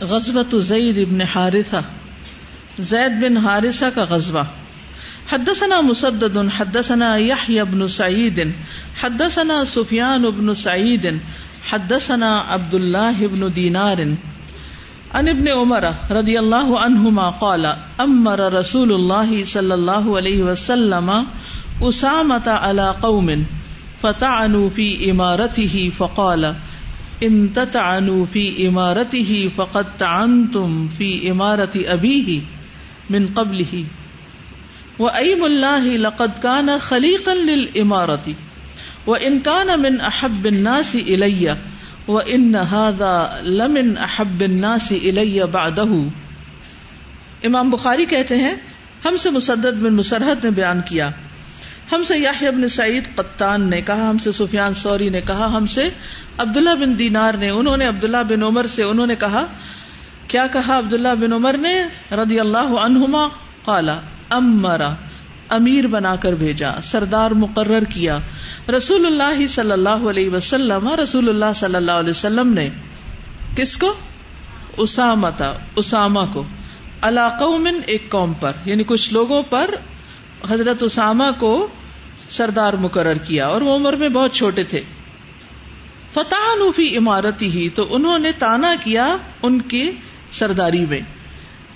غزوۃ زید بن حارثہ، زید بن حارثہ کا غزوہ. حدثنا مسدد حدثنا یحیی بن سعید حدثنا سفیان بن سعید حدثنا عبد اللہ بن دینار عن ابن عمر رضی اللہ عنہما قال امر رسول اللہ صلی اللہ علیہ وسلم اسامۃ علی قوم فطعنوا فی امارته فقال ان تطعنوا فی امارته فقد طعنتم فی امارۃ ابیہ من قبلہ وَأَيْمُ اللَّهِ لَقَدْ كَانَ خَلِيقًا لِلْإِمَارَةِ وَإِنْ كَانَ مِنْ أَحَبِّ النَّاسِ إِلَيَّ وَإِنَّ هَذَا لَمِنْ أَحَبِّ النَّاسِ إِلَيَّ بَعْدَهُ. امام بخاری کہتے ہیں ہم سے مسدد بن مسرحد نے بیان کیا، ہم سے یحیی بن سعید قطان نے کہا، ہم سے سفیان ثوری نے کہا، ہم سے عبداللہ بن دینار نے، انہوں نے عبداللہ بن عمر سے، انہوں نے کہا، کیا کہا عبداللہ بن عمر نے رضی اللہ عنہما، قال امرا، امیر بنا کر بھیجا، سردار مقرر کیا رسول اللہ صلی اللہ علیہ وسلم، رسول اللہ صلی اللہ علیہ وسلم نے کس کو؟ اسامتا، اسامہ کو، علی قوم، ایک قوم پر، یعنی کچھ لوگوں پر حضرت اسامہ کو سردار مقرر کیا اور وہ عمر میں بہت چھوٹے تھے. فطعنوا فی امارتہ، تو انہوں نے طعنہ کیا ان کی سرداری میں.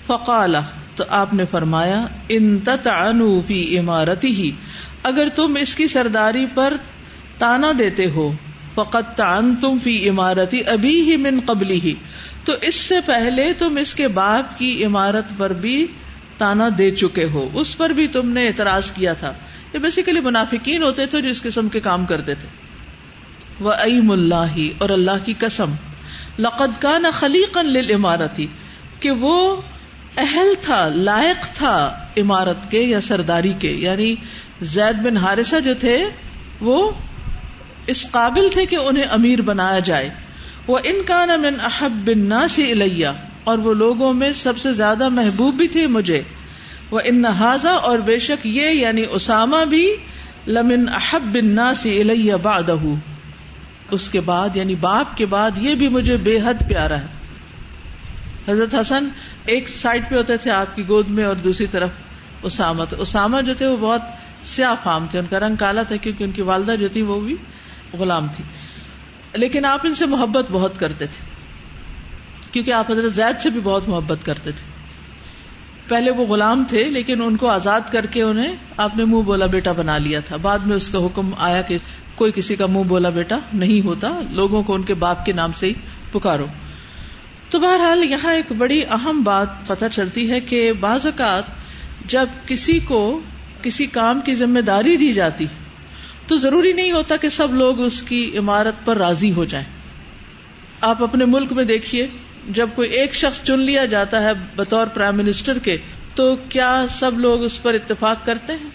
فقال، تو آپ نے فرمایا، ان تطعنوا فی امارتہ، اگر تم اس کی سرداری پر طعنہ دیتے ہو، فقد طعنتم فی امارت ابیہ من قبلہ، تو اس سے پہلے تم اس کے باپ کی عمارت پر بھی طعنہ دے چکے ہو، اس پر بھی تم نے اعتراض کیا تھا. یہ بیسیکلی منافقین ہوتے تھے جو اس قسم کے کام کرتے تھے. وَأَيْمُ اللَّهِ، اور اللہ کی قسم، لَقَدْ كَانَ خَلِيقًا لِلْإِمَارَةِ، کہ وہ اہل تھا، لائق تھا عمارت کے یا سرداری کے، یعنی زید بن حارثہ جو تھے وہ اس قابل تھے کہ انہیں امیر بنایا جائے. وَإِنْ كَانَ مِنْ أَحَبِّ النَّاسِ إِلَيَّ، اور وہ لوگوں میں سب سے زیادہ محبوب بھی تھے مجھے. وَإِنَّ هَذَا، اور بے شک یہ یعنی اسامہ بھی، لَمِنْ أَحَبِّ النَّاسِ إِلَيَّ بَعْدَهُ، اس کے بعد یعنی باپ کے بعد یہ بھی مجھے بے حد پیارا ہے. حضرت حسن ایک سائڈ پہ ہوتے تھے آپ کی گود میں اور دوسری طرف اسامہ تھے. اسامہ جو تھے وہ بہت سیاہ فام تھے، ان کا رنگ کالا تھا کیونکہ ان کی والدہ جو تھی وہ بھی غلام تھی، لیکن آپ ان سے محبت بہت کرتے تھے کیونکہ آپ حضرت زید سے بھی بہت محبت کرتے تھے. پہلے وہ غلام تھے لیکن ان کو آزاد کر کے انہیں آپ نے منہ بولا بیٹا بنا لیا تھا. بعد میں اس کا حکم آیا کہ کوئی کسی کا منہ بولا بیٹا نہیں ہوتا، لوگوں کو ان کے باپ کے نام سے ہی پکارو. تو بہرحال یہاں ایک بڑی اہم بات پتہ چلتی ہے کہ بعض اوقات جب کسی کو کسی کام کی ذمہ داری دی جاتی تو ضروری نہیں ہوتا کہ سب لوگ اس کی امارت پر راضی ہو جائیں. آپ اپنے ملک میں دیکھیے، جب کوئی ایک شخص چن لیا جاتا ہے بطور پرائم منسٹر کے، تو کیا سب لوگ اس پر اتفاق کرتے ہیں؟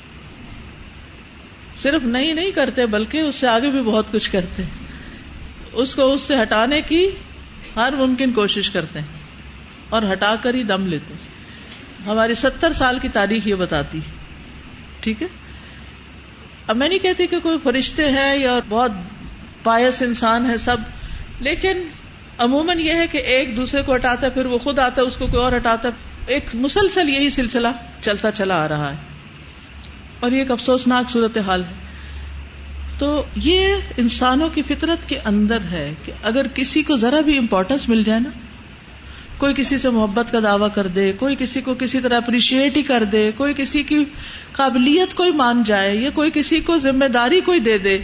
صرف نہیں کرتے، بلکہ اس سے آگے بھی بہت کچھ کرتے ہیں، اس کو اس سے ہٹانے کی ہر ممکن کوشش کرتے ہیں اور ہٹا کر ہی دم لیتے ہیں. ہماری 70 سال کی تاریخ یہ بتاتی ہے. ٹھیک ہے، اب میں نہیں کہتی کہ کوئی فرشتے ہیں یا بہت بائس انسان ہے سب، لیکن عموماً یہ ہے کہ ایک دوسرے کو ہٹاتا ہے، پھر وہ خود آتا ہے، اس کو کوئی اور ہٹاتا ہے، ایک مسلسل یہی سلسلہ چلتا چلا آ رہا ہے، اور یہ ایک افسوسناک صورتحال ہے. تو یہ انسانوں کی فطرت کے اندر ہے کہ اگر کسی کو ذرا بھی امپورٹنس مل جائے نا، کوئی کسی سے محبت کا دعویٰ کر دے، کوئی کسی کو کسی طرح اپریشیٹ ہی کر دے، کوئی کسی کی قابلیت کوئی مان جائے، یا کوئی کسی کو ذمہ داری کوئی دے دے،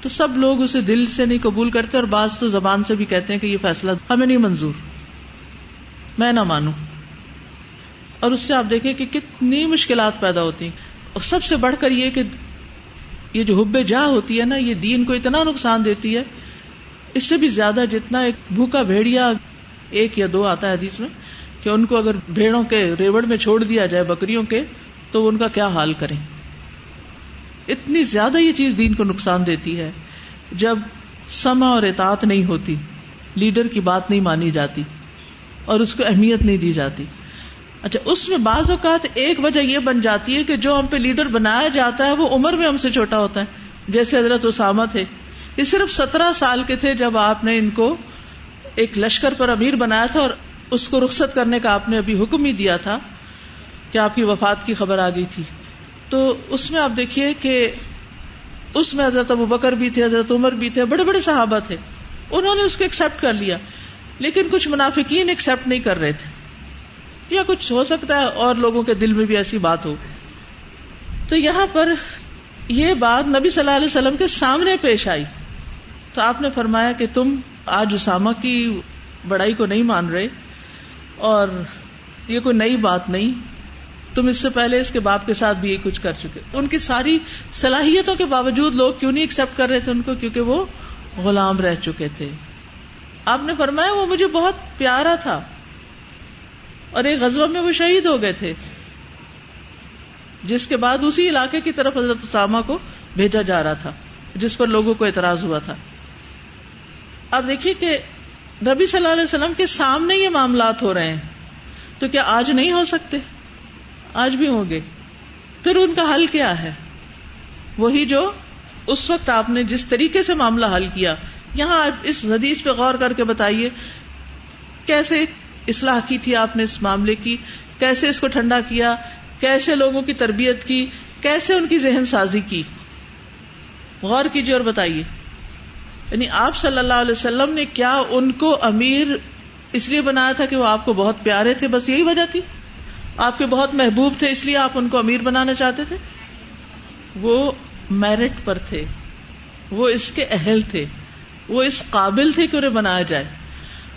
تو سب لوگ اسے دل سے نہیں قبول کرتے، اور بعض تو زبان سے بھی کہتے ہیں کہ یہ فیصلہ ہمیں نہیں منظور، میں نہ مانوں. اور اس سے آپ دیکھیں کہ کتنی مشکلات پیدا ہوتی ہیں. اور سب سے بڑھ کر یہ کہ یہ جو حب جاہ ہوتی ہے نا، یہ دین کو اتنا نقصان دیتی ہے، اس سے بھی زیادہ جتنا ایک بھوکا بھیڑیا، ایک یا دو آتا ہے حدیث میں کہ ان کو اگر بھیڑوں کے ریوڑ میں چھوڑ دیا جائے، بکریوں کے، تو ان کا کیا حال کریں. اتنی زیادہ یہ چیز دین کو نقصان دیتی ہے جب سمع اور اطاعت نہیں ہوتی، لیڈر کی بات نہیں مانی جاتی اور اس کو اہمیت نہیں دی جاتی. اچھا، اس میں بعض اوقات ایک وجہ یہ بن جاتی ہے کہ جو ہم پہ لیڈر بنایا جاتا ہے وہ عمر میں ہم سے چھوٹا ہوتا ہے، جیسے حضرت اسامہ تھے، یہ صرف 17 سال کے تھے جب آپ نے ان کو ایک لشکر پر امیر بنایا تھا، اور اس کو رخصت کرنے کا آپ نے ابھی حکم ہی دیا تھا کہ آپ کی وفات کی خبر آ گئی تھی. تو اس میں آپ دیکھیے کہ اس میں حضرت ابوبکر بھی تھے, حضرت عمر بھی تھے, بڑے بڑے صحابہ تھے, انہوں نے اس کو ایکسیپٹ کر لیا, لیکن کچھ منافقین ایکسیپٹ نہیں کر رہے تھے, یا کچھ ہو سکتا ہے اور لوگوں کے دل میں بھی ایسی بات ہو. تو یہاں پر یہ بات نبی صلی اللہ علیہ وسلم کے سامنے پیش آئی, تو آپ نے فرمایا کہ تم آج اسامہ کی بڑائی کو نہیں مان رہے, اور یہ کوئی نئی بات نہیں, تم اس سے پہلے اس کے باپ کے ساتھ بھی یہ کچھ کر چکے. ان کی ساری صلاحیتوں کے باوجود لوگ کیوں نہیں ایکسیپٹ کر رہے تھے ان کو؟ کیونکہ وہ غلام رہ چکے تھے. آپ نے فرمایا وہ مجھے بہت پیارا تھا, اور ایک غزوہ میں وہ شہید ہو گئے تھے, جس کے بعد اسی علاقے کی طرف حضرت اسامہ کو بھیجا جا رہا تھا جس پر لوگوں کو اعتراض ہوا تھا. اب دیکھیے کہ نبی صلی اللہ علیہ وسلم کے سامنے یہ معاملات ہو رہے ہیں, تو کیا آج نہیں ہو سکتے؟ آج بھی ہوں گے. پھر ان کا حل کیا ہے؟ وہی جو اس وقت آپ نے جس طریقے سے معاملہ حل کیا. یہاں آپ اس حدیث پہ غور کر کے بتائیے کیسے اصلاح کی تھی آپ نے اس معاملے کی, کیسے اس کو ٹھنڈا کیا, کیسے لوگوں کی تربیت کی, کیسے ان کی ذہن سازی کی. غور کیجیے اور بتائیے. یعنی آپ صلی اللہ علیہ وسلم نے کیا ان کو امیر اس لیے بنایا تھا کہ وہ آپ کو بہت پیارے تھے, بس یہی وجہ تھی؟ آپ کے بہت محبوب تھے اس لیے آپ ان کو امیر بنانا چاہتے تھے؟ وہ میرٹ پر تھے, وہ اس کے اہل تھے, وہ اس قابل تھے کہ انہیں بنایا جائے.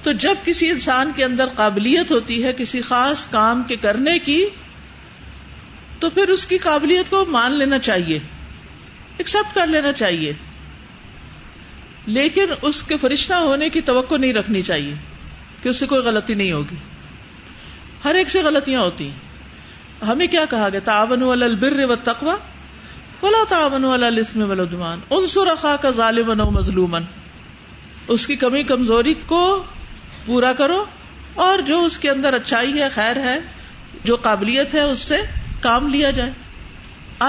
تو جب کسی انسان کے اندر قابلیت ہوتی ہے کسی خاص کام کے کرنے کی, تو پھر اس کی قابلیت کو مان لینا چاہیے, ایکسپٹ کر لینا چاہیے, لیکن اس کے فرشتہ ہونے کی توقع نہیں رکھنی چاہیے کہ اس سے کوئی غلطی نہیں ہوگی. ہر ایک سے غلطیاں ہوتی ہیں. ہمیں کیا کہا گیا؟ تعاونوا علی البر والتقوی ولا تعاونوا علی الاثم والعدوان انصر اخاک ظالما او مظلوما. اس کی کمی کمزوری کو پورا کرو, اور جو اس کے اندر اچھائی ہے, خیر ہے, جو قابلیت ہے, اس سے کام لیا جائے.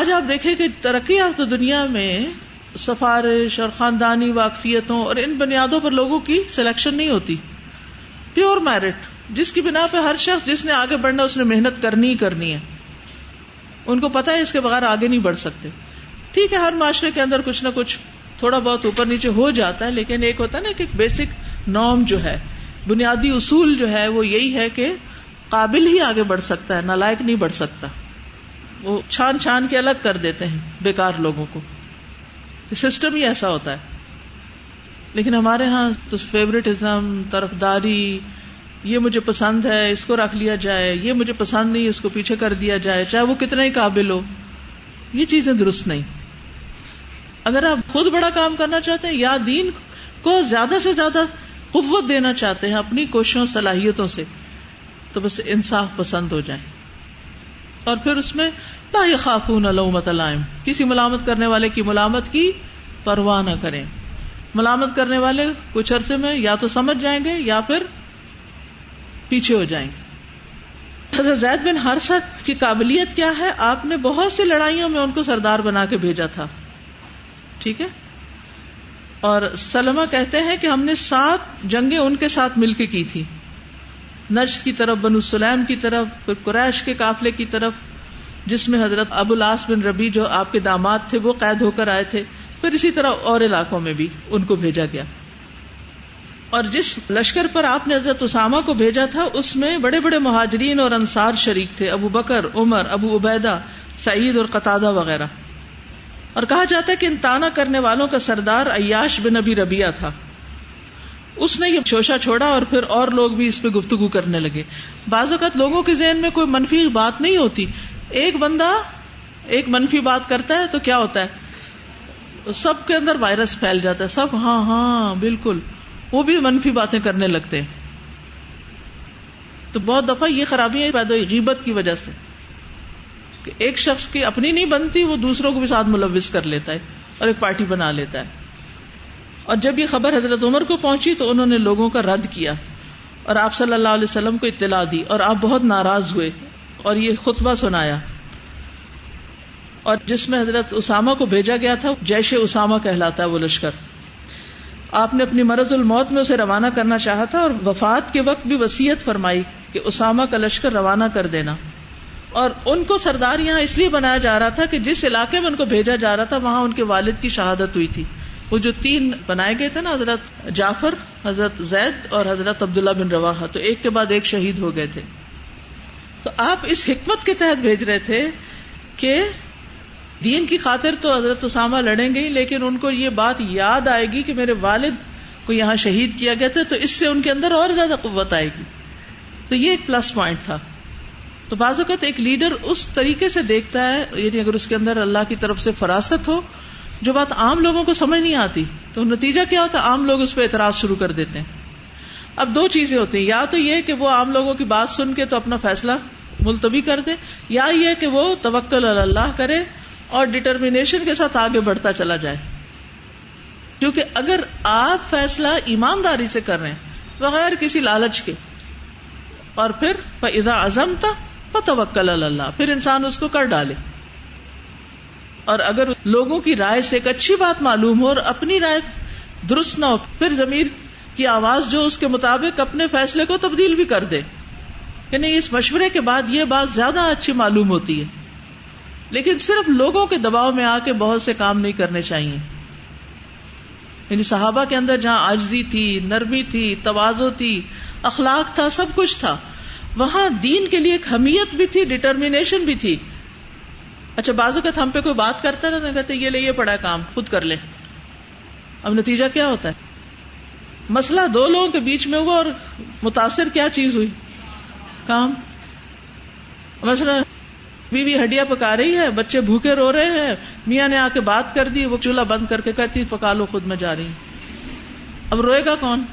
آج آپ دیکھیں کہ ترقی یافتہ دنیا میں سفارش اور خاندانی واقفیتوں اور ان بنیادوں پر لوگوں کی سلیکشن نہیں ہوتی, پیور میرٹ, جس کی بنا پہ ہر شخص جس نے آگے بڑھنا اس نے محنت کرنی ہی کرنی ہے. ان کو پتا ہے اس کے بغیر آگے نہیں بڑھ سکتے. ٹھیک ہے, ہر معاشرے کے اندر کچھ نہ کچھ تھوڑا بہت اوپر نیچے ہو جاتا ہے, لیکن ایک ہوتا ہے نا کہ بیسک نارم جو ہے, بنیادی اصول جو ہے, وہ یہی ہے کہ قابل ہی آگے بڑھ سکتا ہے, نالائق نہیں بڑھ سکتا. وہ چھان چھان کے الگ کر دیتے ہیں بیکار لوگوں کو, سسٹم ہی ایسا ہوتا ہے. لیکن ہمارے ہاں تو فیورٹزم, طرف داری, یہ مجھے پسند ہے اس کو رکھ لیا جائے, یہ مجھے پسند نہیں اس کو پیچھے کر دیا جائے, چاہے وہ کتنا ہی قابل ہو. یہ چیزیں درست نہیں. اگر آپ خود بڑا کام کرنا چاہتے ہیں یا دین کو زیادہ سے زیادہ قوت دینا چاہتے ہیں اپنی کوششوں, صلاحیتوں سے, تو بس انصاف پسند ہو جائیں, اور پھر اس میں لا یخافون لومۃ لائم, کسی ملامت کرنے والے کی ملامت کی پرواہ نہ کریں. ملامت کرنے والے کچھ عرصے میں یا تو سمجھ جائیں گے یا پھر پیچھے ہو جائیں گے. حضرت زید بن حارثہ کی قابلیت کیا ہے؟ آپ نے بہت سی لڑائیوں میں ان کو سردار بنا کے بھیجا تھا, ٹھیک ہے, اور سلمہ کہتے ہیں کہ ہم نے 7 جنگیں ان کے ساتھ مل کے کی تھی, نجد کی طرف, بنو سلیم کی طرف, پھر قریش کے قافلے کی طرف, جس میں حضرت ابو العاص بن ربیع جو آپ کے داماد تھے وہ قید ہو کر آئے تھے. پھر اسی طرح اور علاقوں میں بھی ان کو بھیجا گیا. اور جس لشکر پر آپ نے حضرت اسامہ کو بھیجا تھا اس میں بڑے بڑے مہاجرین اور انصار شریک تھے, ابو بکر, عمر, ابو عبیدہ, سعید اور قتادہ وغیرہ. اور کہا جاتا ہے کہ ان طعنہ کرنے والوں کا سردار عیاش بن ابی ربیعہ تھا. اس نے یہ شوشہ چھوڑا اور پھر اور لوگ بھی اس پہ گفتگو کرنے لگے. بعض اوقات لوگوں کے ذہن میں کوئی منفی بات نہیں ہوتی, ایک بندہ ایک منفی بات کرتا ہے تو کیا ہوتا ہے, سب کے اندر وائرس پھیل جاتا ہے, سب ہاں ہاں بالکل, وہ بھی منفی باتیں کرنے لگتے ہیں. تو بہت دفعہ یہ خرابیاں پیدا ہوئی غیبت کی وجہ سے, کہ ایک شخص کی اپنی نہیں بنتی, وہ دوسروں کو بھی ساتھ ملوث کر لیتا ہے اور ایک پارٹی بنا لیتا ہے. اور جب یہ خبر حضرت عمر کو پہنچی تو انہوں نے لوگوں کا رد کیا اور آپ صلی اللہ علیہ وسلم کو اطلاع دی, اور آپ بہت ناراض ہوئے اور یہ خطبہ سنایا. اور جس میں حضرت اسامہ کو بھیجا گیا تھا, جیش اسامہ کہلاتا ہے وہ لشکر. آپ نے اپنی مرض الموت میں اسے روانہ کرنا چاہا تھا اور وفات کے وقت بھی وصیت فرمائی کہ اسامہ کا لشکر روانہ کر دینا. اور ان کو سردار یہاں اس لیے بنایا جا رہا تھا کہ جس علاقے میں ان کو بھیجا جا رہا تھا وہاں ان کے والد کی شہادت ہوئی تھی. وہ جو تین بنائے گئے تھے نا, حضرت جعفر, حضرت زید اور حضرت عبداللہ بن رواحہ, تو ایک کے بعد ایک شہید ہو گئے تھے. تو آپ اس حکمت کے تحت بھیج رہے تھے کہ دین کی خاطر تو حضرت اسامہ لڑیں گے, لیکن ان کو یہ بات یاد آئے گی کہ میرے والد کو یہاں شہید کیا گیا تھا, تو اس سے ان کے اندر اور زیادہ قوت آئے گی. تو یہ ایک پلس پوائنٹ تھا. تو بعض اوقات ایک لیڈر اس طریقے سے دیکھتا ہے, یعنی اگر اس کے اندر اللہ کی طرف سے فراست ہو, جو بات عام لوگوں کو سمجھ نہیں آتی تو نتیجہ کیا ہوتا ہے, عام لوگ اس پہ اعتراض شروع کر دیتے ہیں. اب دو چیزیں ہوتی ہیں, یا تو یہ کہ وہ عام لوگوں کی بات سن کے تو اپنا فیصلہ ملتوی کر دے, یا یہ کہ وہ توکل علی اللہ کرے اور ڈٹرمینیشن کے ساتھ آگے بڑھتا چلا جائے. کیونکہ اگر آپ فیصلہ ایمانداری سے کر رہے ہیں بغیر کسی لالچ کے, اور پھر فَإِذَا عَزَمْتَ فَتَوَكَّلْ عَلَى اللَّهِ, پھر انسان اس کو کر ڈالے. اور اگر لوگوں کی رائے سے ایک اچھی بات معلوم ہو اور اپنی رائے درست نہ ہو, پھر ضمیر کی آواز جو اس کے مطابق اپنے فیصلے کو تبدیل بھی کر دے. یعنی اس مشورے کے بعد یہ بات زیادہ اچھی معلوم ہوتی ہے, لیکن صرف لوگوں کے دباؤ میں آ کے بہت سے کام نہیں کرنے چاہیے. یعنی صحابہ کے اندر جہاں عاجزی تھی, نرمی تھی, تواضع تھی, اخلاق تھا, سب کچھ تھا, وہاں دین کے لیے ایک حمیت بھی تھی, ڈٹرمینیشن بھی تھی. اچھا بعض اوقات ہم پہ کوئی بات کرتا ہے نا, کہتے یہ لے یہ پڑا کام خود کر لے. اب نتیجہ کیا ہوتا ہے, مسئلہ دو لوگوں کے بیچ میں ہوا اور متاثر کیا چیز ہوئی, کام. مثلا بیوی ہڈیاں پکا رہی ہے, بچے بھوکے رو رہے ہیں, میاں نے آ کے بات کر دی, وہ چولہا بند کر کے کہتی پکا لو خود میں جا رہی ہوں. اب روئے گا کون,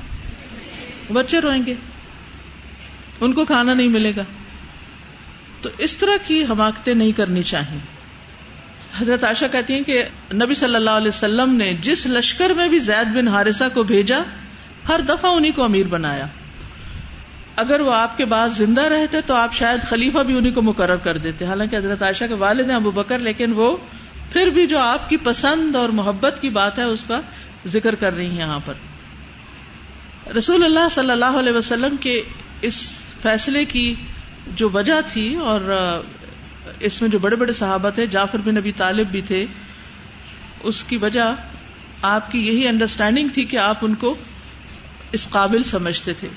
بچے روئیں گے, ان کو کھانا نہیں ملے گا. تو اس طرح کی حماقتیں نہیں کرنی چاہیے. حضرت عائشہ کہتی ہیں کہ نبی صلی اللہ علیہ وسلم نے جس لشکر میں بھی زید بن حارثہ کو بھیجا, ہر دفعہ انہیں کو امیر بنایا. اگر وہ آپ کے بعد زندہ رہتے تو آپ شاید خلیفہ بھی انہیں کو مقرر کر دیتے. حالانکہ حضرت عائشہ کے والد ہیں ابو بکر, لیکن وہ پھر بھی جو آپ کی پسند اور محبت کی بات ہے اس کا ذکر کر رہی ہیں. یہاں پر رسول اللہ صلی اللہ علیہ وسلم کے اس فیصلے کی جو وجہ تھی, اور اس میں جو بڑے بڑے صحابہ تھے, جعفر بن ابی طالب بھی تھے, اس کی وجہ آپ کی یہی انڈرسٹینڈنگ تھی کہ آپ ان کو اس قابل سمجھتے تھے.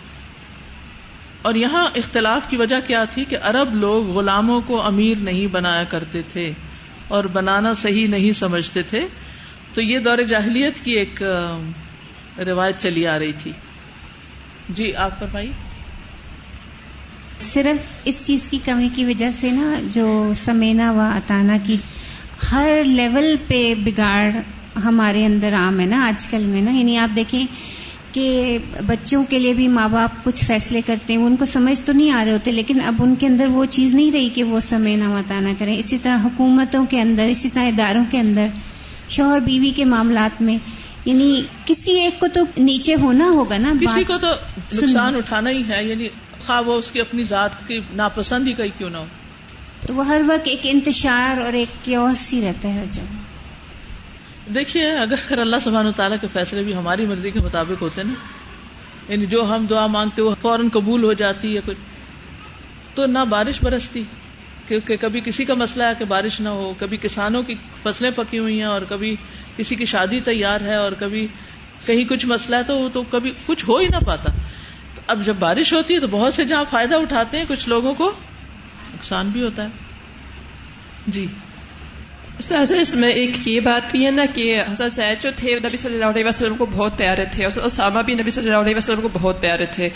اور یہاں اختلاف کی وجہ کیا تھی کہ عرب لوگ غلاموں کو امیر نہیں بنایا کرتے تھے اور بنانا صحیح نہیں سمجھتے تھے. تو یہ دور جاہلیت کی ایک روایت چلی آ رہی تھی. جی آپ فرمائیے. صرف اس چیز کی کمی کی وجہ سے نا, جو سمینا و اتانا کی ہر لیول پہ بگاڑ ہمارے اندر عام ہے نا آج کل میں نا. یعنی آپ دیکھیں کہ بچوں کے لیے بھی ماں باپ کچھ فیصلے کرتے ہیں, وہ ان کو سمجھ تو نہیں آ رہے ہوتے, لیکن اب ان کے اندر وہ چیز نہیں رہی کہ وہ سمینا و اتانا کریں. اسی طرح حکومتوں کے اندر, اسی طرح اداروں کے اندر, شوہر بیوی کے معاملات میں, یعنی کسی ایک کو تو نیچے ہونا ہوگا نا, کسی کو تو نقصان اٹھانا ہی ہے. یعنی خواہ وہ اس کی اپنی ذات کی ناپسند ہی کہیں کیوں نہ ہو, تو وہ ہر وقت ایک انتشار اور ایک کیوس ہی رہتا ہے. جب دیکھیے اگر اللہ سبحانہ و تعالیٰ کے فیصلے بھی ہماری مرضی کے مطابق ہوتے نا, یعنی جو ہم دعا مانگتے وہ فوراً قبول ہو جاتی ہے, کچھ تو نہ بارش برستی, کیونکہ کبھی کسی کا مسئلہ ہے کہ بارش نہ ہو, کبھی کسانوں کی فصلیں پکی ہوئی ہیں, اور کبھی کسی کی شادی تیار ہے, اور کبھی کہیں کچھ مسئلہ ہے, تو کبھی کچھ ہو ہی نہ پاتا. اب جب بارش ہوتی ہے تو بہت سے جہاں فائدہ اٹھاتے ہیں, کچھ لوگوں کو نقصان بھی ہوتا ہے. جی سر اس میں ایک یہ بات بھی ہے نا کہ حضرت زید جو تھے نبی صلی اللہ علیہ وسلم کو بہت پیارے تھے, اور اسامہ بھی نبی صلی اللہ علیہ وسلم کو بہت پیارے تھے.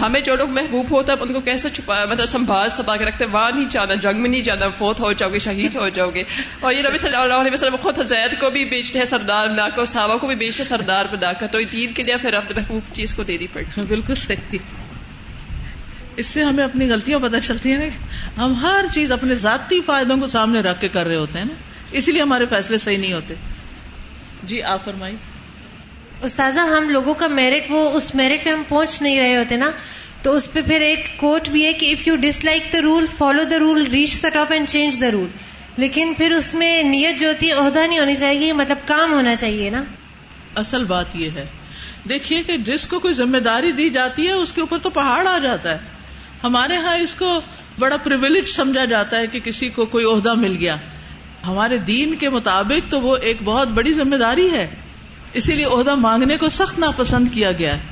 ہمیں جو لوگ محبوب ہوتا ہے ان کو کیسے چھپا, مطلب سنبھال سبا کے رکھتے, وہاں نہیں جانا, جنگ میں نہیں جانا, فوت ہو جاؤ گے, شہید ہو جاؤ گے. اور یہ نبی صلی اللہ علیہ وسلم خود زید کو بھی بیچتے ہیں سردار بنا کر, صحابہ کو بھی بیچتے سردار بنا کر, تو دین کے لیے پھر ہم محبوب چیز کو دینی پڑتی. بالکل صحیح. اس سے ہمیں اپنی غلطیاں پتہ چلتی ہیں نا, ہم ہر چیز اپنے ذاتی فائدوں کو سامنے رکھ کے کر رہے ہوتے ہیں نا, اسی لیے ہمارے فیصلے صحیح نہیں ہوتے. جی آپ فرمائیں. استاذہ ہم لوگوں کا میرٹ, وہ اس میرٹ پہ ہم پہنچ نہیں رہے ہوتے نا, تو اس پہ پھر ایک کوٹ بھی ہے کہ if you dislike the rule follow the rule reach the top and change the rule. لیکن پھر اس میں نیت جو ہوتی ہے عہدہ نہیں ہونی چاہیے, مطلب کام ہونا چاہیے نا. اصل بات یہ ہے دیکھیے کہ جس کو کوئی ذمہ داری دی جاتی ہے اس کے اوپر تو پہاڑ آ جاتا ہے. ہمارے ہاں اس کو بڑا پریویلیج سمجھا جاتا ہے کہ کسی کو کوئی عہدہ مل گیا. ہمارے دین کے مطابق تو وہ ایک بہت بڑی ذمہ داری ہے, اسی لیے عہدہ مانگنے کو سخت ناپسند کیا گیا ہے.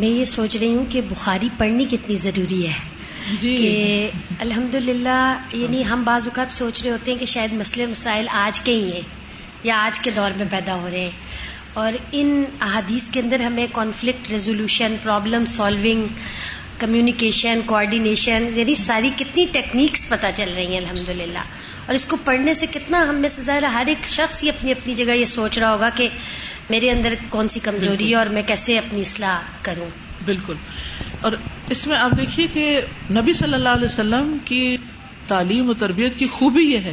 میں یہ سوچ رہی ہوں کہ بخاری پڑھنی کتنی ضروری ہے جی. کہ الحمدللہ یعنی ہم بعض اوقات سوچ رہے ہوتے ہیں کہ شاید مسئلے مسائل آج کے ہی ہیں یا آج کے دور میں پیدا ہو رہے ہیں, اور ان احادیث کے اندر ہمیں conflict resolution, problem solving, communication, coordination, یعنی ساری کتنی ٹیکنیکس پتہ چل رہی ہیں الحمدللہ. اور اس کو پڑھنے سے کتنا ہم میں سے ظاہر ہر ایک شخص ہی اپنی اپنی جگہ یہ سوچ رہا ہوگا کہ میرے اندر کون سی کمزوری ہے اور میں کیسے اپنی اصلاح کروں. بالکل. اور اس میں آپ دیکھیے کہ نبی صلی اللہ علیہ وسلم کی تعلیم و تربیت کی خوبی یہ ہے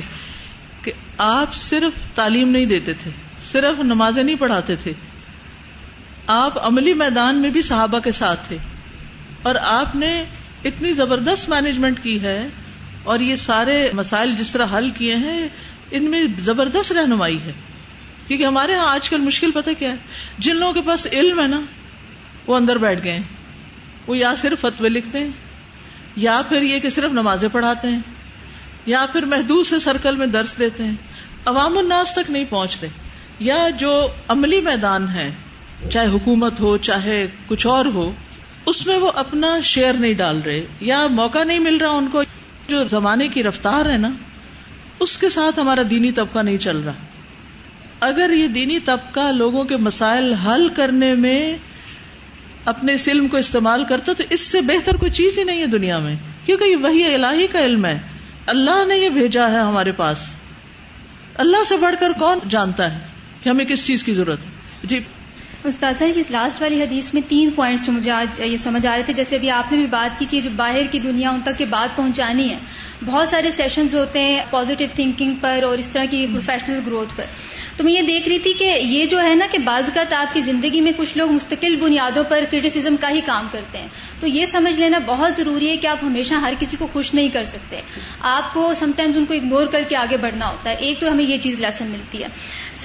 کہ آپ صرف تعلیم نہیں دیتے تھے, صرف نمازیں نہیں پڑھاتے تھے, آپ عملی میدان میں بھی صحابہ کے ساتھ تھے. اور آپ نے اتنی زبردست مینجمنٹ کی ہے اور یہ سارے مسائل جس طرح حل کیے ہیں ان میں زبردست رہنمائی ہے. کیونکہ ہمارے ہاں آج کل مشکل پتہ کیا ہے, جن لوگوں کے پاس علم ہے نا وہ اندر بیٹھ گئے ہیں. وہ یا صرف فتوے لکھتے ہیں یا پھر یہ کہ صرف نمازیں پڑھاتے ہیں یا پھر محدود سے سرکل میں درس دیتے ہیں, عوام الناس تک نہیں پہنچتے. یا جو عملی میدان ہے چاہے حکومت ہو چاہے کچھ اور ہو, اس میں وہ اپنا شیئر نہیں ڈال رہے یا موقع نہیں مل رہا ان کو. جو زمانے کی رفتار ہے نا اس کے ساتھ ہمارا دینی طبقہ نہیں چل رہا. اگر یہ دینی طبقہ لوگوں کے مسائل حل کرنے میں اپنے اس علم کو استعمال کرتا تو اس سے بہتر کوئی چیز ہی نہیں ہے دنیا میں, کیونکہ یہ وحی الہی کا علم ہے, اللہ نے یہ بھیجا ہے ہمارے پاس. اللہ سے بڑھ کر کون جانتا ہے کہ ہمیں کس چیز کی ضرورت ہے. جی استاد صاحب, اس لاسٹ والی حدیث میں 3 پوائنٹس جو مجھے آج یہ سمجھ آ رہے تھے, جیسے ابھی آپ نے بھی بات کی کہ جو باہر کی دنیا ان تک یہ بات پہنچانی ہے. بہت سارے سیشنز ہوتے ہیں پازیٹیو تھنکنگ پر اور اس طرح کی پروفیشنل گروتھ پر, تو میں یہ دیکھ رہی تھی کہ یہ جو ہے نا کہ بعض اوقات آپ کی زندگی میں کچھ لوگ مستقل بنیادوں پر کرٹیسزم کا ہی کام کرتے ہیں, تو یہ سمجھ لینا بہت ضروری ہے کہ آپ ہمیشہ ہر کسی کو خوش نہیں کر سکتے. آپ کو سم ٹائمز ان کو اگنور کر کے آگے بڑھنا ہوتا ہے. ایک تو ہمیں یہ چیز لیسن ملتی ہے.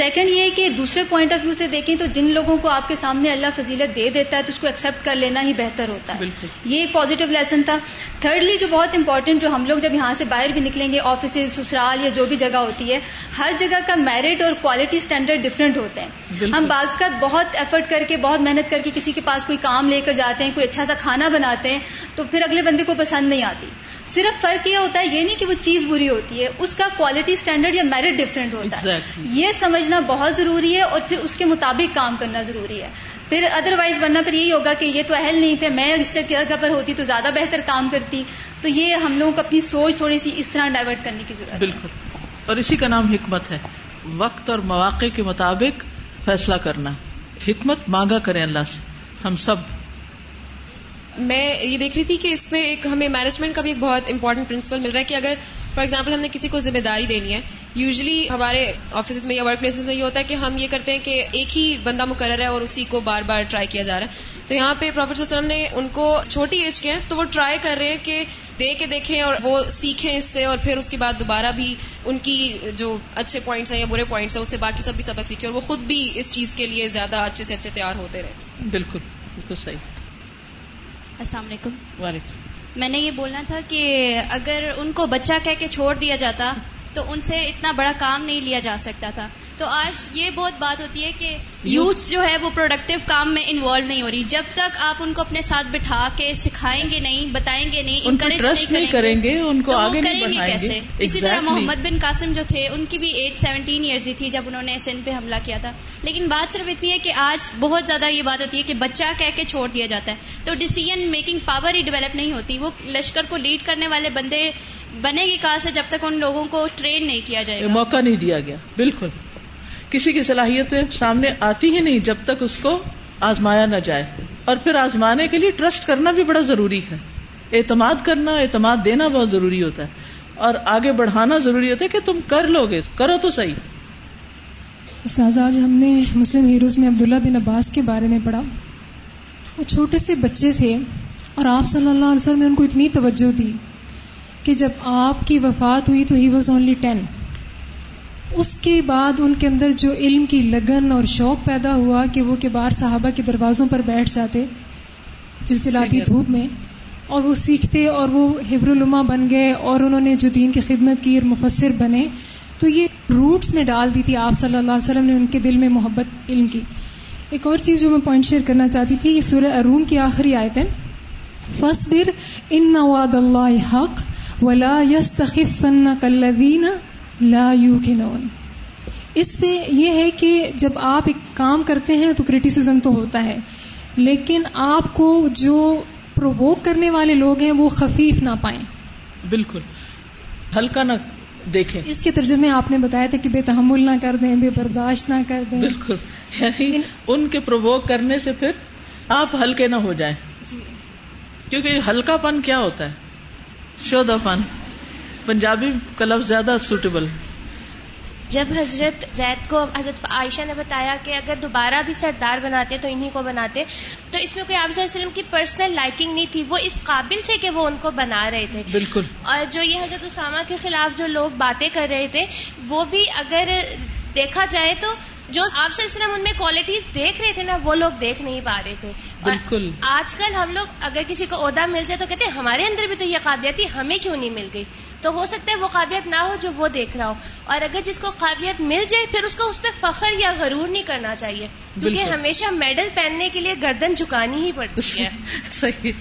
سیکنڈ یہ کہ دوسرے پوائنٹ آف ویو سے دیکھیں تو جن لوگوں کو آپ کے سامنے اللہ فضیلت دے دیتا ہے تو اس کو ایکسیپٹ کر لینا ہی بہتر ہوتا ہے. یہ ایک پازیٹیو لیسن تھا. تھرڈلی جو بہت امپورٹنٹ, جو ہم لوگ جب یہاں سے باہر بھی نکلیں گے, آفیسز, سسرال یا جو بھی جگہ ہوتی ہے, ہر جگہ کا میرٹ اور کوالٹی اسٹینڈرڈ ڈفرینٹ ہوتے ہیں. ہم بعض اوقات بہت ایفرٹ کر کے, بہت محنت کر کے کسی کے پاس کوئی کام لے کر جاتے ہیں, کوئی اچھا سا کھانا بناتے ہیں, تو پھر اگلے بندے کو پسند نہیں آتی. صرف فرق یہ ہوتا ہے, یہ نہیں کہ وہ چیز بری ہوتی ہے, اس کا کوالٹی اسٹینڈرڈ یا میرٹ ڈفرینٹ ہوتا ہے. یہ سمجھنا بہت ضروری ہے اور پھر اس کے مطابق کام کرنا ضروری ہے. پھر ادروائز ورنہ پھر یہی ہوگا کہ یہ تو اہل نہیں تھے, میں اس جگہ پر ہوتی تو زیادہ بہتر کام کرتی. تو یہ ہم لوگوں کو اپنی سوچ تھوڑی سی اس طرح ڈائیورٹ کرنے کی ضرورت ہے. بالکل. اور اسی کا نام حکمت ہے, وقت اور مواقع کے مطابق فیصلہ کرنا. حکمت مانگا کریں اللہ سے ہم سب. میں یہ دیکھ رہی تھی کہ اس میں ایک ہمیں مینجمنٹ کا بھی ایک بہت امپورٹنٹ پرنسپل مل رہا ہے کہ اگر فار ایگزامپل ہم نے کسی کو ذمہ داری دینی ہے, یوزلی ہمارے آفیسز میں یا ورک پلیسز میں یہ ہوتا ہے کہ ہم یہ کرتے ہیں کہ ایک ہی بندہ مقرر ہے اور اسی کو بار بار ٹرائی کیا جا رہا ہے. تو یہاں پہ پروفیٹ صلی اللہ علیہ وسلم نے ان کو چھوٹی ایج کے ہیں تو وہ ٹرائی کر رہے ہیں کہ دے کے دیکھیں اور وہ سیکھیں اس سے, اور پھر اس کے بعد دوبارہ بھی ان کی جو اچھے پوائنٹس ہیں یا برے پوائنٹس ہیں اس سے باقی سب بھی سبق سیکھیں اور وہ خود بھی اس چیز کے لیے زیادہ اچھے سے اچھے تیار ہوتے رہے. بالکل بالکل صحیح. السلام علیکم. وعلیکم. میں نے یہ بولنا تھا کہ اگر ان کو بچہ کہہ کے چھوڑ دیا جاتا تو ان سے اتنا بڑا کام نہیں لیا جا سکتا تھا. تو آج یہ بہت بات ہوتی ہے کہ یوتھ جو ہے وہ پروڈکٹیو کام میں انوالو نہیں ہو رہی. جب تک آپ ان کو اپنے ساتھ بٹھا کے سکھائیں گے نہیں, بتائیں گے نہیں, انکریج نہیں کریں گے تو وہ کریں گے کیسے. اسی طرح محمد بن قاسم جو تھے ان کی بھی ایج 17 ایئرز ہی تھی جب انہوں نے سندھ پہ حملہ کیا تھا. لیکن بات صرف اتنی ہے کہ آج بہت زیادہ یہ بات ہوتی ہے کہ بچہ کہہ کے چھوڑ دیا جاتا ہے, تو ڈیسیجن میکنگ پاور ہی ڈیولپ نہیں ہوتی. وہ لشکر کو لیڈ کرنے والے بندے بنے گی کہاں سے جب تک ان لوگوں کو ٹرین نہیں کیا جائے گا, موقع نہیں دیا گیا. بالکل. کسی کی صلاحیتیں سامنے آتی ہی نہیں جب تک اس کو آزمایا نہ جائے. اور پھر آزمانے کے لیے ٹرسٹ کرنا بھی بڑا ضروری ہے, اعتماد کرنا, اعتماد دینا بہت ضروری ہوتا ہے اور آگے بڑھانا ضروری ہوتا ہے کہ تم کر لو گے, کرو تو صحیح. استاذ آج ہم نے مسلم ہیروز میں عبداللہ بن عباس کے بارے میں پڑھا. وہ چھوٹے سے بچے تھے اور آپ صلی اللہ علیہ وسلم نے ان کو اتنی توجہ دی کہ جب آپ کی وفات ہوئی تو ہی واز اونلی 10. اس کے بعد ان کے اندر جو علم کی لگن اور شوق پیدا ہوا کہ وہ کبار صحابہ کے دروازوں پر بیٹھ جاتے چلچلاتی دھوپ میں اور وہ سیکھتے اور وہ حبر العلماء بن گئے اور انہوں نے جو دین کی خدمت کی اور مفسر بنے. تو یہ روٹس نے ڈال دی تھی آپ صلی اللہ علیہ وسلم نے ان کے دل میں محبت علم کی. ایک اور چیز جو میں پوائنٹ شیئر کرنا چاہتی تھی یہ سورہ الروم کی آخری آیت ہے فَاصْبِرْ إِنَّ وَعْدَ اللَّهِ حَقٌّ وَلَا يَسْتَخِفَّنَّكَ الَّذِينَ لَا يُوقِنُونَ. اس میں یہ ہے کہ جب آپ ایک کام کرتے ہیں تو کرٹیسزم تو ہوتا ہے لیکن آپ کو جو پرووک کرنے والے لوگ ہیں وہ خفیف نہ پائیں, بالکل ہلکا نہ دیکھیں. اس کے ترجمے آپ نے بتایا تھا کہ بے تحمل نہ کر دیں, بے برداشت نہ کر دیں. بالکل, یعنی ان کے پرووک کرنے سے پھر آپ ہلکے نہ ہو جائیں جی. کیونکہ ہلکا پن کیا ہوتا ہے, شودہ پن, پنجابی کا لفظ زیادہ سوٹیبل. جب حضرت زید کو حضرت عائشہ نے بتایا کہ اگر دوبارہ بھی سردار بناتے تو انہی کو بناتے, تو اس میں کوئی آپ صلی اللہ علیہ وسلم کی پرسنل لائکنگ نہیں تھی, وہ اس قابل تھے کہ وہ ان کو بنا رہے تھے. بالکل. اور جو یہ حضرت اسامہ کے خلاف جو لوگ باتیں کر رہے تھے وہ بھی اگر دیکھا جائے تو جو آپ صلی اللہ علیہ وسلم ان میں کوالٹیز دیکھ رہے تھے نا, وہ لوگ دیکھ نہیں پا رہے تھے. بالکل. آج کل ہم لوگ اگر کسی کو عہدہ مل جائے تو کہتے ہیں ہمارے اندر بھی تو یہ قابلیت تھی, ہمیں کیوں نہیں مل گئی. تو ہو سکتا ہے وہ قابلیت نہ ہو جو وہ دیکھ رہا ہو, اور اگر جس کو قابلیت مل جائے پھر اس کو اس پہ فخر یا غرور نہیں کرنا چاہیے, کیونکہ ہمیشہ میڈل پہننے کے لیے گردن جھکانی ہی پڑتی ہے. صحیح.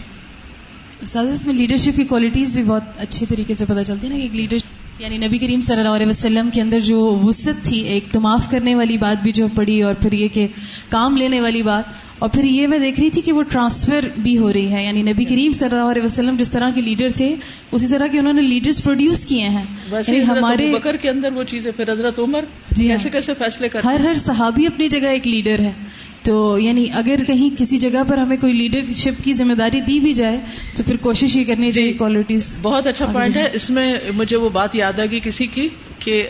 استاذ اس میں لیڈرشپ کی کوالٹیز بھی بہت اچھے طریقے سے پتہ چلتی ہے نا, کہ لیڈرشپ یعنی نبی کریم صلی اللہ علیہ وسلم کے اندر جو وسعت تھی, ایک تو معاف کرنے والی بات بھی جو پڑی, اور پھر یہ کہ کام لینے والی بات, اور پھر یہ میں دیکھ رہی تھی کہ وہ ٹرانسفر بھی ہو رہی ہے. یعنی نبی کریم صلی اللہ علیہ وسلم جس طرح کے لیڈر تھے اسی طرح کے انہوں نے لیڈرز پروڈیوس کیے ہیں. یعنی ہمارے ابو بکر کے اندر وہ چیزیں, پھر حضرت عمر جی کیسے فیصلے کرتے, ہر صحابی اپنی جگہ ایک لیڈر ہے. تو یعنی اگر کہیں کسی جگہ پر ہمیں کوئی لیڈرشپ کی ذمہ داری دی بھی جائے تو پھر کوشش یہ کرنی چاہیے کوالٹیز. بہت اچھا پوائنٹ ہے. اس میں مجھے وہ بات یاد آ گئی کسی کی, کہ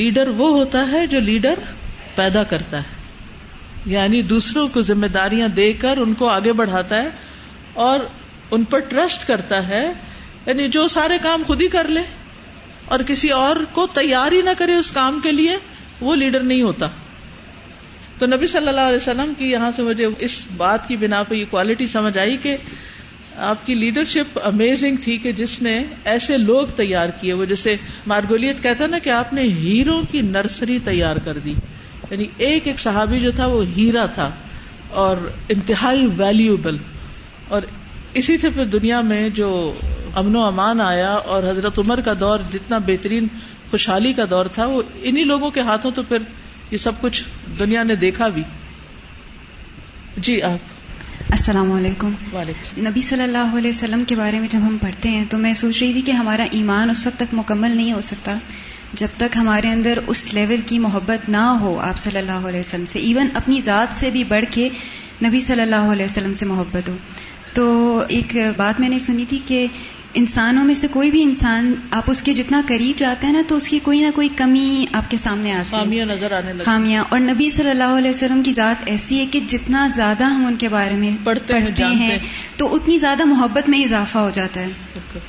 لیڈر وہ ہوتا ہے جو لیڈر پیدا کرتا ہے, یعنی دوسروں کو ذمہ داریاں دے کر ان کو آگے بڑھاتا ہے اور ان پر ٹرسٹ کرتا ہے. یعنی جو سارے کام خود ہی کر لے اور کسی اور کو تیار ہی نہ کرے اس کام کے لیے, وہ لیڈر نہیں ہوتا. تو نبی صلی اللہ علیہ وسلم کی یہاں سے مجھے اس بات کی بنا پہ یہ کوالٹی سمجھ آئی کہ آپ کی لیڈرشپ امیزنگ تھی, کہ جس نے ایسے لوگ تیار کیے. وہ جیسے مارگولیت کہتا نا کہ آپ نے ہیروں کی نرسری تیار کر دی, یعنی ایک ایک صحابی جو تھا وہ ہیرا تھا اور انتہائی ویلیوبل. اور اسی سے پھر دنیا میں جو امن و امان آیا اور حضرت عمر کا دور جتنا بہترین خوشحالی کا دور تھا, وہ انہی لوگوں کے ہاتھوں تو پھر یہ سب کچھ دنیا نے دیکھا بھی. جی آپ. السلام علیکم. وعلیکم. نبی صلی اللہ علیہ وسلم کے بارے میں جب ہم پڑھتے ہیں تو میں سوچ رہی تھی کہ ہمارا ایمان اس وقت تک مکمل نہیں ہو سکتا جب تک ہمارے اندر اس لیول کی محبت نہ ہو آپ صلی اللہ علیہ وسلم سے, ایون اپنی ذات سے بھی بڑھ کے نبی صلی اللہ علیہ وسلم سے محبت ہو. تو ایک بات میں نے سنی تھی کہ انسانوں میں سے کوئی بھی انسان آپ اس کے جتنا قریب جاتے ہیں نا تو اس کی کوئی نہ کوئی کمی آپ کے سامنے آتی ہے, خامیاں نظر آنے لگتی, خامیاں. اور نبی صلی اللہ علیہ وسلم کی ذات ایسی ہے کہ جتنا زیادہ ہم ان کے بارے میں پڑھتے ہیں تو اتنی زیادہ محبت میں اضافہ ہو جاتا ہے.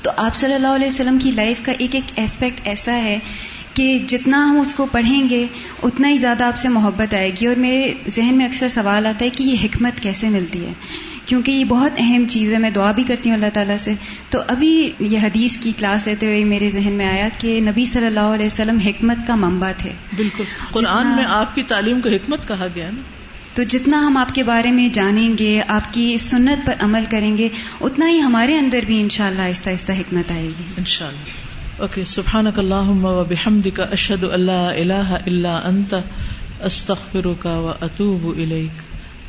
تو آپ صلی اللہ علیہ وسلم کی لائف کا ایک ایک اسپیکٹ ایسا ہے کہ جتنا ہم اس کو پڑھیں گے اتنا ہی زیادہ آپ سے محبت آئے گی. اور میرے ذہن میں اکثر سوال آتا ہے کہ یہ حکمت کیسے ملتی ہے, کیونکہ یہ بہت اہم چیز ہے. میں دعا بھی کرتی ہوں اللہ تعالیٰ سے. تو ابھی یہ حدیث کی کلاس لیتے ہوئے میرے ذہن میں آیا کہ نبی صلی اللہ علیہ وسلم حکمت کا منبع تھے. بالکل. قرآن میں آپ کی تعلیم کو حکمت کہا گیا ہے نا. تو جتنا ہم آپ کے بارے میں جانیں گے, آپ کی سنت پر عمل کریں گے, اتنا ہی ہمارے اندر بھی انشاءاللہ آہستہ آہستہ حکمت آئے گی انشاءاللہ. اوکے. سبحانک اللہم و بحمدک اشہد ان لا الہ الا انت استغفرک و اتوب الیک.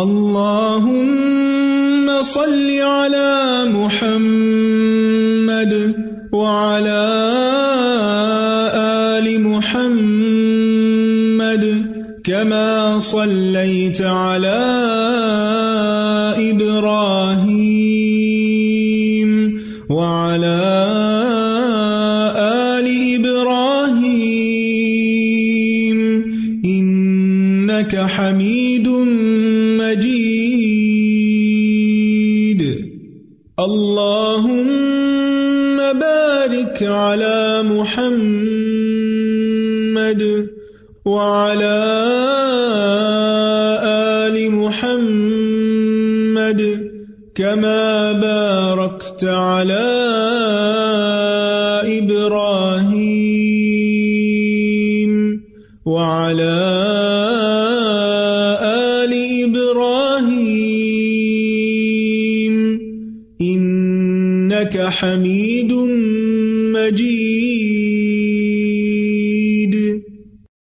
اللهم صل على محمد وعلى آل محمد كما صليت على إبراهيم وعلى آل إبراهيم إنك حميد مجيد. اللهم بارك على محمد وعلى آل محمد كما باركت على إبراهيم وعلى آل إبراهيم إنك حميد مجيد.